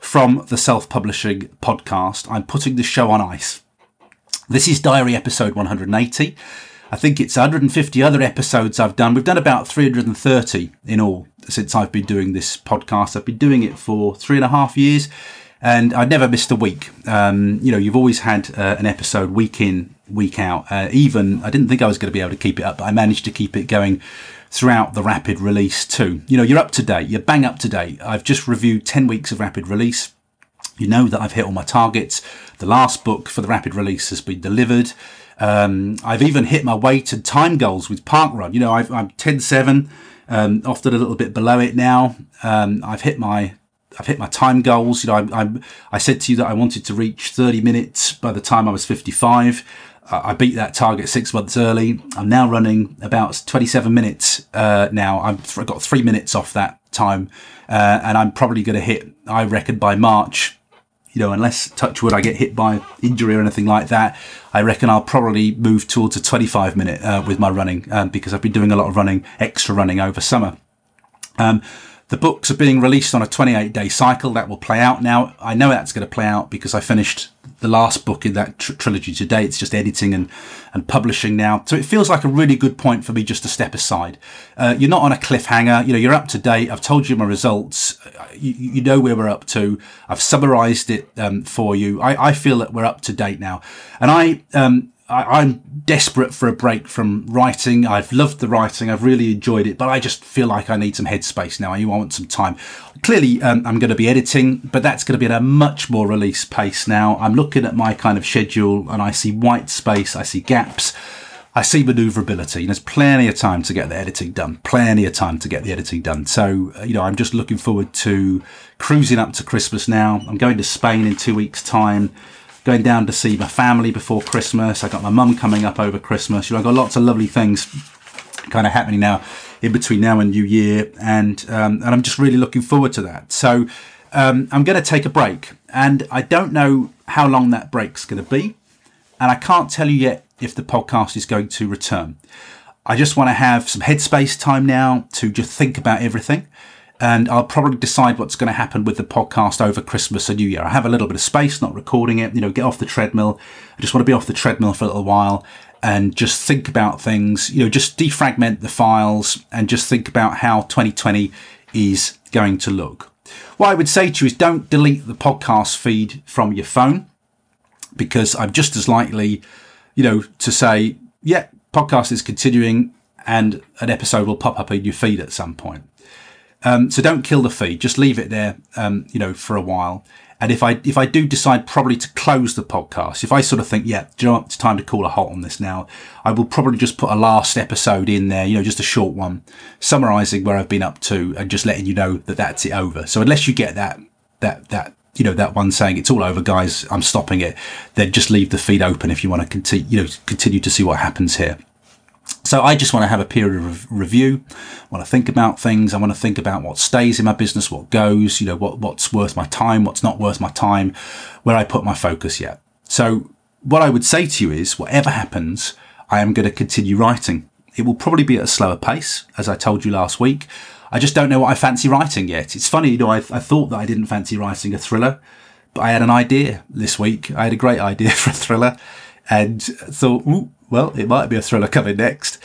from the self-publishing podcast. I'm putting the show on ice. This is Diary episode 180. I think it's 150 other episodes I've done. We've done about 330 in all since I've been doing this podcast. I've been doing it for 3.5 years, and I've never missed a week. You've always had an episode week in, week out. I didn't think I was going to be able to keep it up, but I managed to keep it going throughout the rapid release too. You're up to date. You're bang up to date. I've just reviewed 10 weeks of rapid release. You know that I've hit all my targets. The last book for the rapid release has been delivered. I've even hit my weight and time goals with parkrun. I'm 10.7, often a little bit below it now. I've hit my time goals. I said to you that I wanted to reach 30 minutes by the time I was 55. I beat that target 6 months early. I'm now running about 27 minutes now. I've got 3 minutes off that time, and I'm probably going to hit, I reckon, by March. Unless, touch wood, I get hit by injury or anything like that, I reckon I'll probably move towards a 25-minute with my running, because I've been doing a lot of extra running over summer. The books are being released on a 28-day cycle. That will play out now. I know that's going to play out because I finished the last book in that trilogy today. It's just editing and publishing now. So it feels like a really good point for me just to step aside. You're not on a cliffhanger. You're up to date. I've told you my results. You know where we're up to. I've summarised it for you. I feel that we're up to date now. And I'm desperate for a break from writing. I've loved the writing. I've really enjoyed it, but I just feel like I need some headspace now. I want some time. Clearly, I'm going to be editing, but that's going to be at a much more release pace now. I'm looking at my kind of schedule, and I see white space. I see gaps. I see manoeuvrability. And there's plenty of time to get the editing done. So, I'm just looking forward to cruising up to Christmas now. I'm going to Spain in 2 weeks' time. Going down to see my family before Christmas. I got my mum coming up over Christmas. I've got lots of lovely things kind of happening now in between now and New Year, and I'm just really looking forward to that. So I'm going to take a break, and I don't know how long that break's going to be, and I can't tell you yet if the podcast is going to return. I just want to have some headspace time now to just think about everything. And I'll probably decide what's going to happen with the podcast over Christmas and New Year. I have a little bit of space, not recording it, you know, get off the treadmill. I just want to be off the treadmill for a little while and just think about things, you know, just defragment the files and just think about how 2020 is going to look. What I would say to you is don't delete the podcast feed from your phone, because I'm just as likely, you know, to say, yeah, podcast is continuing and an episode will pop up in your feed at some point. So don't kill the feed, just leave it there, you know, for a while. And if I do decide probably to close the podcast, if I sort of think, yeah, do you know what, it's time to call a halt on this now, I will probably just put a last episode in there, you know, just a short one, summarising where I've been up to and just letting you know that that's it over. So unless you get that you know, that one saying it's all over, guys, I'm stopping it, then just leave the feed open if you want to continue, you know, continue to see what happens here. So I just want to have a period of review. I want to think about things. I want to think about what stays in my business, what goes, you know, what's worth my time, what's not worth my time, where I put my focus yet. So what I would say to you is whatever happens, I am going to continue writing. It will probably be at a slower pace, as I told you last week. I just don't know what I fancy writing yet. It's funny, you know, I thought that I didn't fancy writing a thriller, but I had an idea this week. I had a great idea for a thriller and thought, ooh, well, it might be a thriller coming next.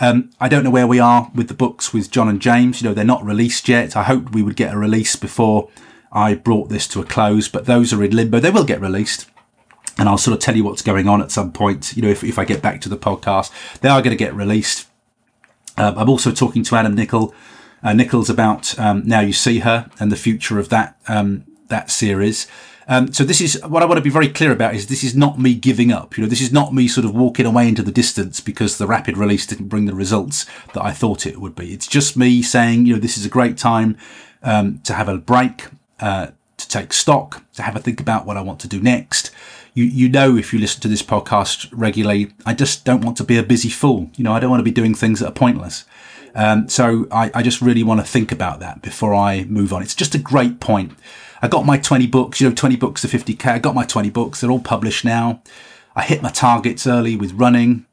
I don't know where we are with the books with John and James. You know, they're not released yet. I hoped we would get a release before I brought this to a close, but those are in limbo. They will get released. And I'll sort of tell you what's going on at some point. You know, if I get back to the podcast, they are going to get released. I'm also talking to Adam Nichols about Now You See Her and the future of that series. So this is what I want to be very clear about, is this is not me giving up. You know, this is not me sort of walking away into the distance because the rapid release didn't bring the results that I thought it would be. It's just me saying, you know, this is a great time to have a break, to take stock, to have a think about what I want to do next. You know, if you listen to this podcast regularly, I just don't want to be a busy fool. You know, I don't want to be doing things that are pointless. So I just really want to think about that before I move on. It's just a great point. I got my 20 books, you know, 20 books to 50K. I got my 20 books. They're all published now. I hit my targets early with running.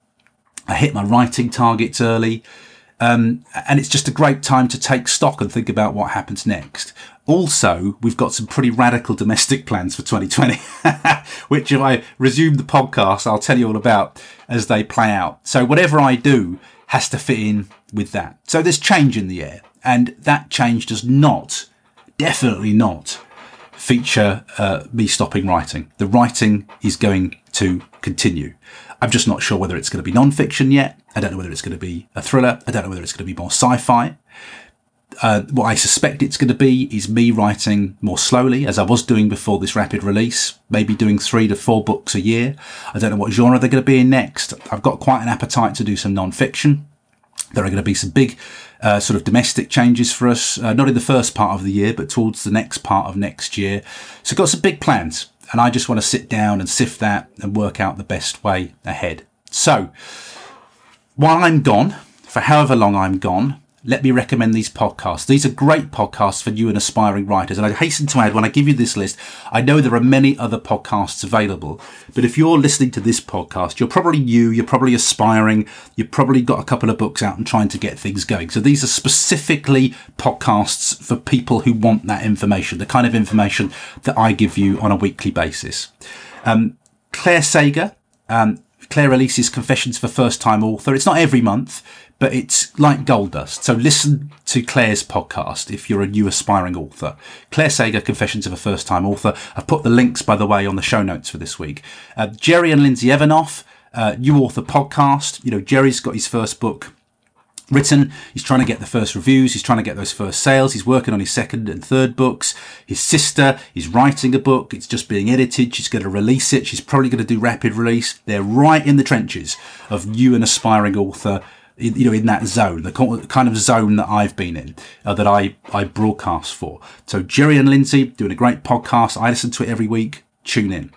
I hit my writing targets early. And it's just a great time to take stock and think about what happens next. Also, we've got some pretty radical domestic plans for 2020, which if I resume the podcast, I'll tell you all about as they play out. So whatever I do has to fit in with that. So there's change in the air, and that change does not, definitely not, feature me stopping writing. The writing is going to continue. I'm just not sure whether it's going to be non-fiction yet. I don't know whether it's going to be a thriller. I don't know whether it's going to be more sci-fi. What I suspect it's going to be is me writing more slowly, as I was doing before this rapid release, maybe doing 3 to 4 books a year. I don't know what genre they're going to be in next. I've got quite an appetite to do some non-fiction. There are going to be some big sort of domestic changes for us, not in the first part of the year, but towards the next part of next year. So I've got some big plans, and I just want to sit down and sift that and work out the best way ahead. So while I'm gone, for however long I'm gone, let me recommend these podcasts. These are great podcasts for new and aspiring writers. And I hasten to add, when I give you this list, I know there are many other podcasts available. But if you're listening to this podcast, you're probably new, you're probably aspiring, you've probably got a couple of books out and trying to get things going. So these are specifically podcasts for people who want that information, the kind of information that I give you on a weekly basis. Claire Sager, Claire releases Confessions for First Time Author. It's not every month, but it's like gold dust. So listen to Claire's podcast if you're a new aspiring author. Claire Sager, Confessions of a First Time Author. I've put the links, by the way, on the show notes for this week. Jerry and Lindsay Evanoff, New Author Podcast. You know, Jerry's got his first book written. He's trying to get the first reviews. He's trying to get those first sales. He's working on his second and third books. His sister is writing a book. It's just being edited. She's going to release it. She's probably going to do rapid release. They're right in the trenches of new and aspiring author, you know, in that zone, the kind of zone that I've been in, that I broadcast for. So Jerry and Lindsay doing a great podcast. I listen to it every week. Tune in.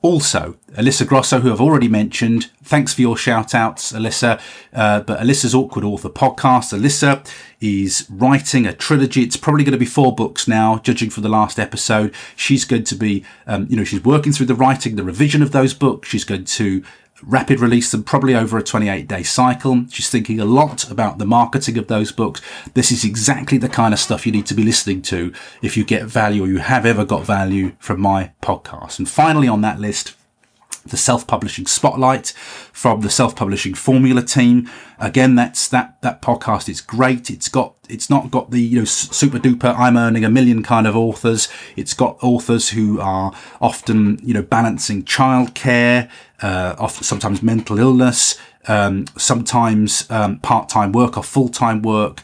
Also, Alyssa Grosso, who I've already mentioned. Thanks for your shout outs, Alyssa. But Alyssa's Awkward Author podcast. Alyssa is writing a trilogy. It's probably going to be 4 books now, judging from the last episode. She's going to be, she's working through the writing, the revision of those books. She's going to rapid release them probably over a 28-day cycle. She's thinking a lot about the marketing of those books. This is exactly the kind of stuff you need to be listening to if you get value, or you have ever got value from my podcast. And finally on that list, the Self-Publishing Spotlight from the Self-Publishing Formula team. Again, that's that podcast is great. It's not got the super duper I'm earning a million kind of authors. It's got authors who are often balancing childcare, sometimes mental illness, sometimes part-time work or full-time work.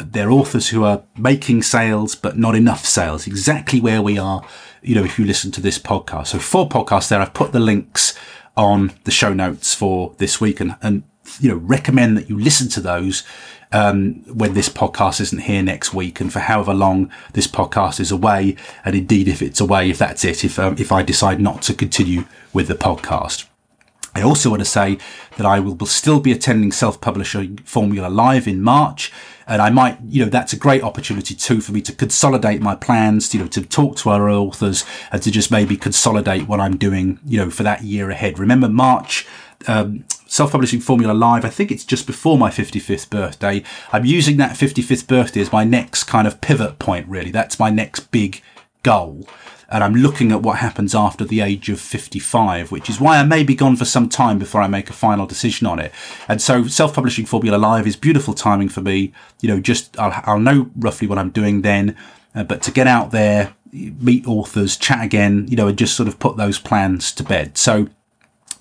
They're authors who are making sales but not enough sales, exactly where we are if you listen to this podcast. So 4 podcasts there. I've put the links on the show notes for this week, and recommend that you listen to those when this podcast isn't here next week, and for however long this podcast is away. And indeed, if it's away, if that's it, if I decide not to continue with the podcast. I also want to say that I will still be attending Self-Publishing Formula Live in March. And I might, that's a great opportunity too for me to consolidate my plans, to talk to other authors and to just maybe consolidate what I'm doing, for that year ahead. Remember March, Self-Publishing Formula Live, I think it's just before my 55th birthday. I'm using that 55th birthday as my next kind of pivot point, really. That's my next big goal. And I'm looking at what happens after the age of 55, which is why I may be gone for some time before I make a final decision on it. And so Self-Publishing Formula Live is beautiful timing for me. I'll know roughly what I'm doing then, but to get out there, meet authors, chat again, and just sort of put those plans to bed. So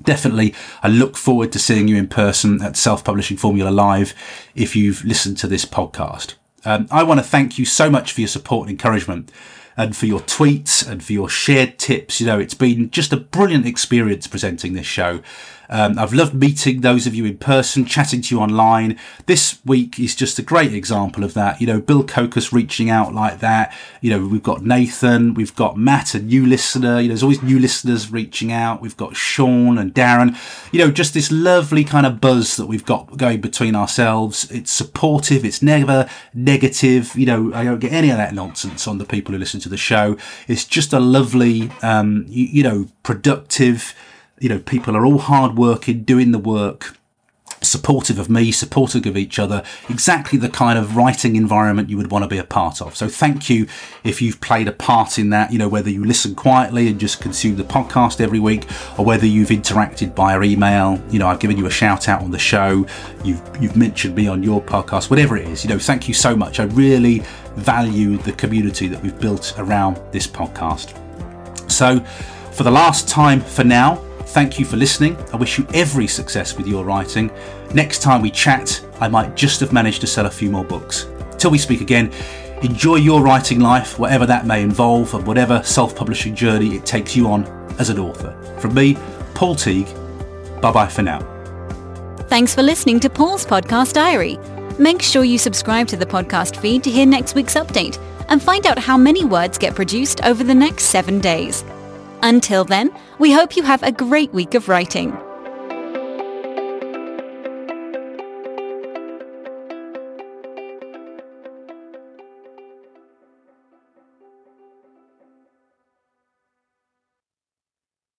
definitely, I look forward to seeing you in person at Self-Publishing Formula Live if you've listened to this podcast. I want to thank you so much for your support and encouragement, and for your tweets and for your shared tips. It's been just a brilliant experience presenting this show. I've loved meeting those of you in person, chatting to you online. This week is just a great example of that. Bill Kokus reaching out like that. We've got Nathan, we've got Matt, a new listener. There's always new listeners reaching out. We've got Sean and Darren. Just this lovely kind of buzz that we've got going between ourselves. It's supportive. It's never negative. I don't get any of that nonsense on the people who listen to the show. It's just a lovely, productive. People are all hard working, doing the work, supportive of me, supportive of each other. Exactly the kind of writing environment you would want to be a part of. So thank you if you've played a part in that, whether you listen quietly and just consume the podcast every week, or whether you've interacted via email. I've given you a shout out on the show. You've mentioned me on your podcast, whatever it is. Thank you so much. I really value the community that we've built around this podcast. So for the last time for now, thank you for listening. I wish you every success with your writing. Next time we chat, I might just have managed to sell a few more books. Till we speak again, enjoy your writing life, whatever that may involve, and whatever self-publishing journey it takes you on as an author. From me, Paul Teague, bye-bye for now. Thanks for listening to Paul's Podcast Diary. Make sure you subscribe to the podcast feed to hear next week's update and find out how many words get produced over the next 7 days. Until then, we hope you have a great week of writing.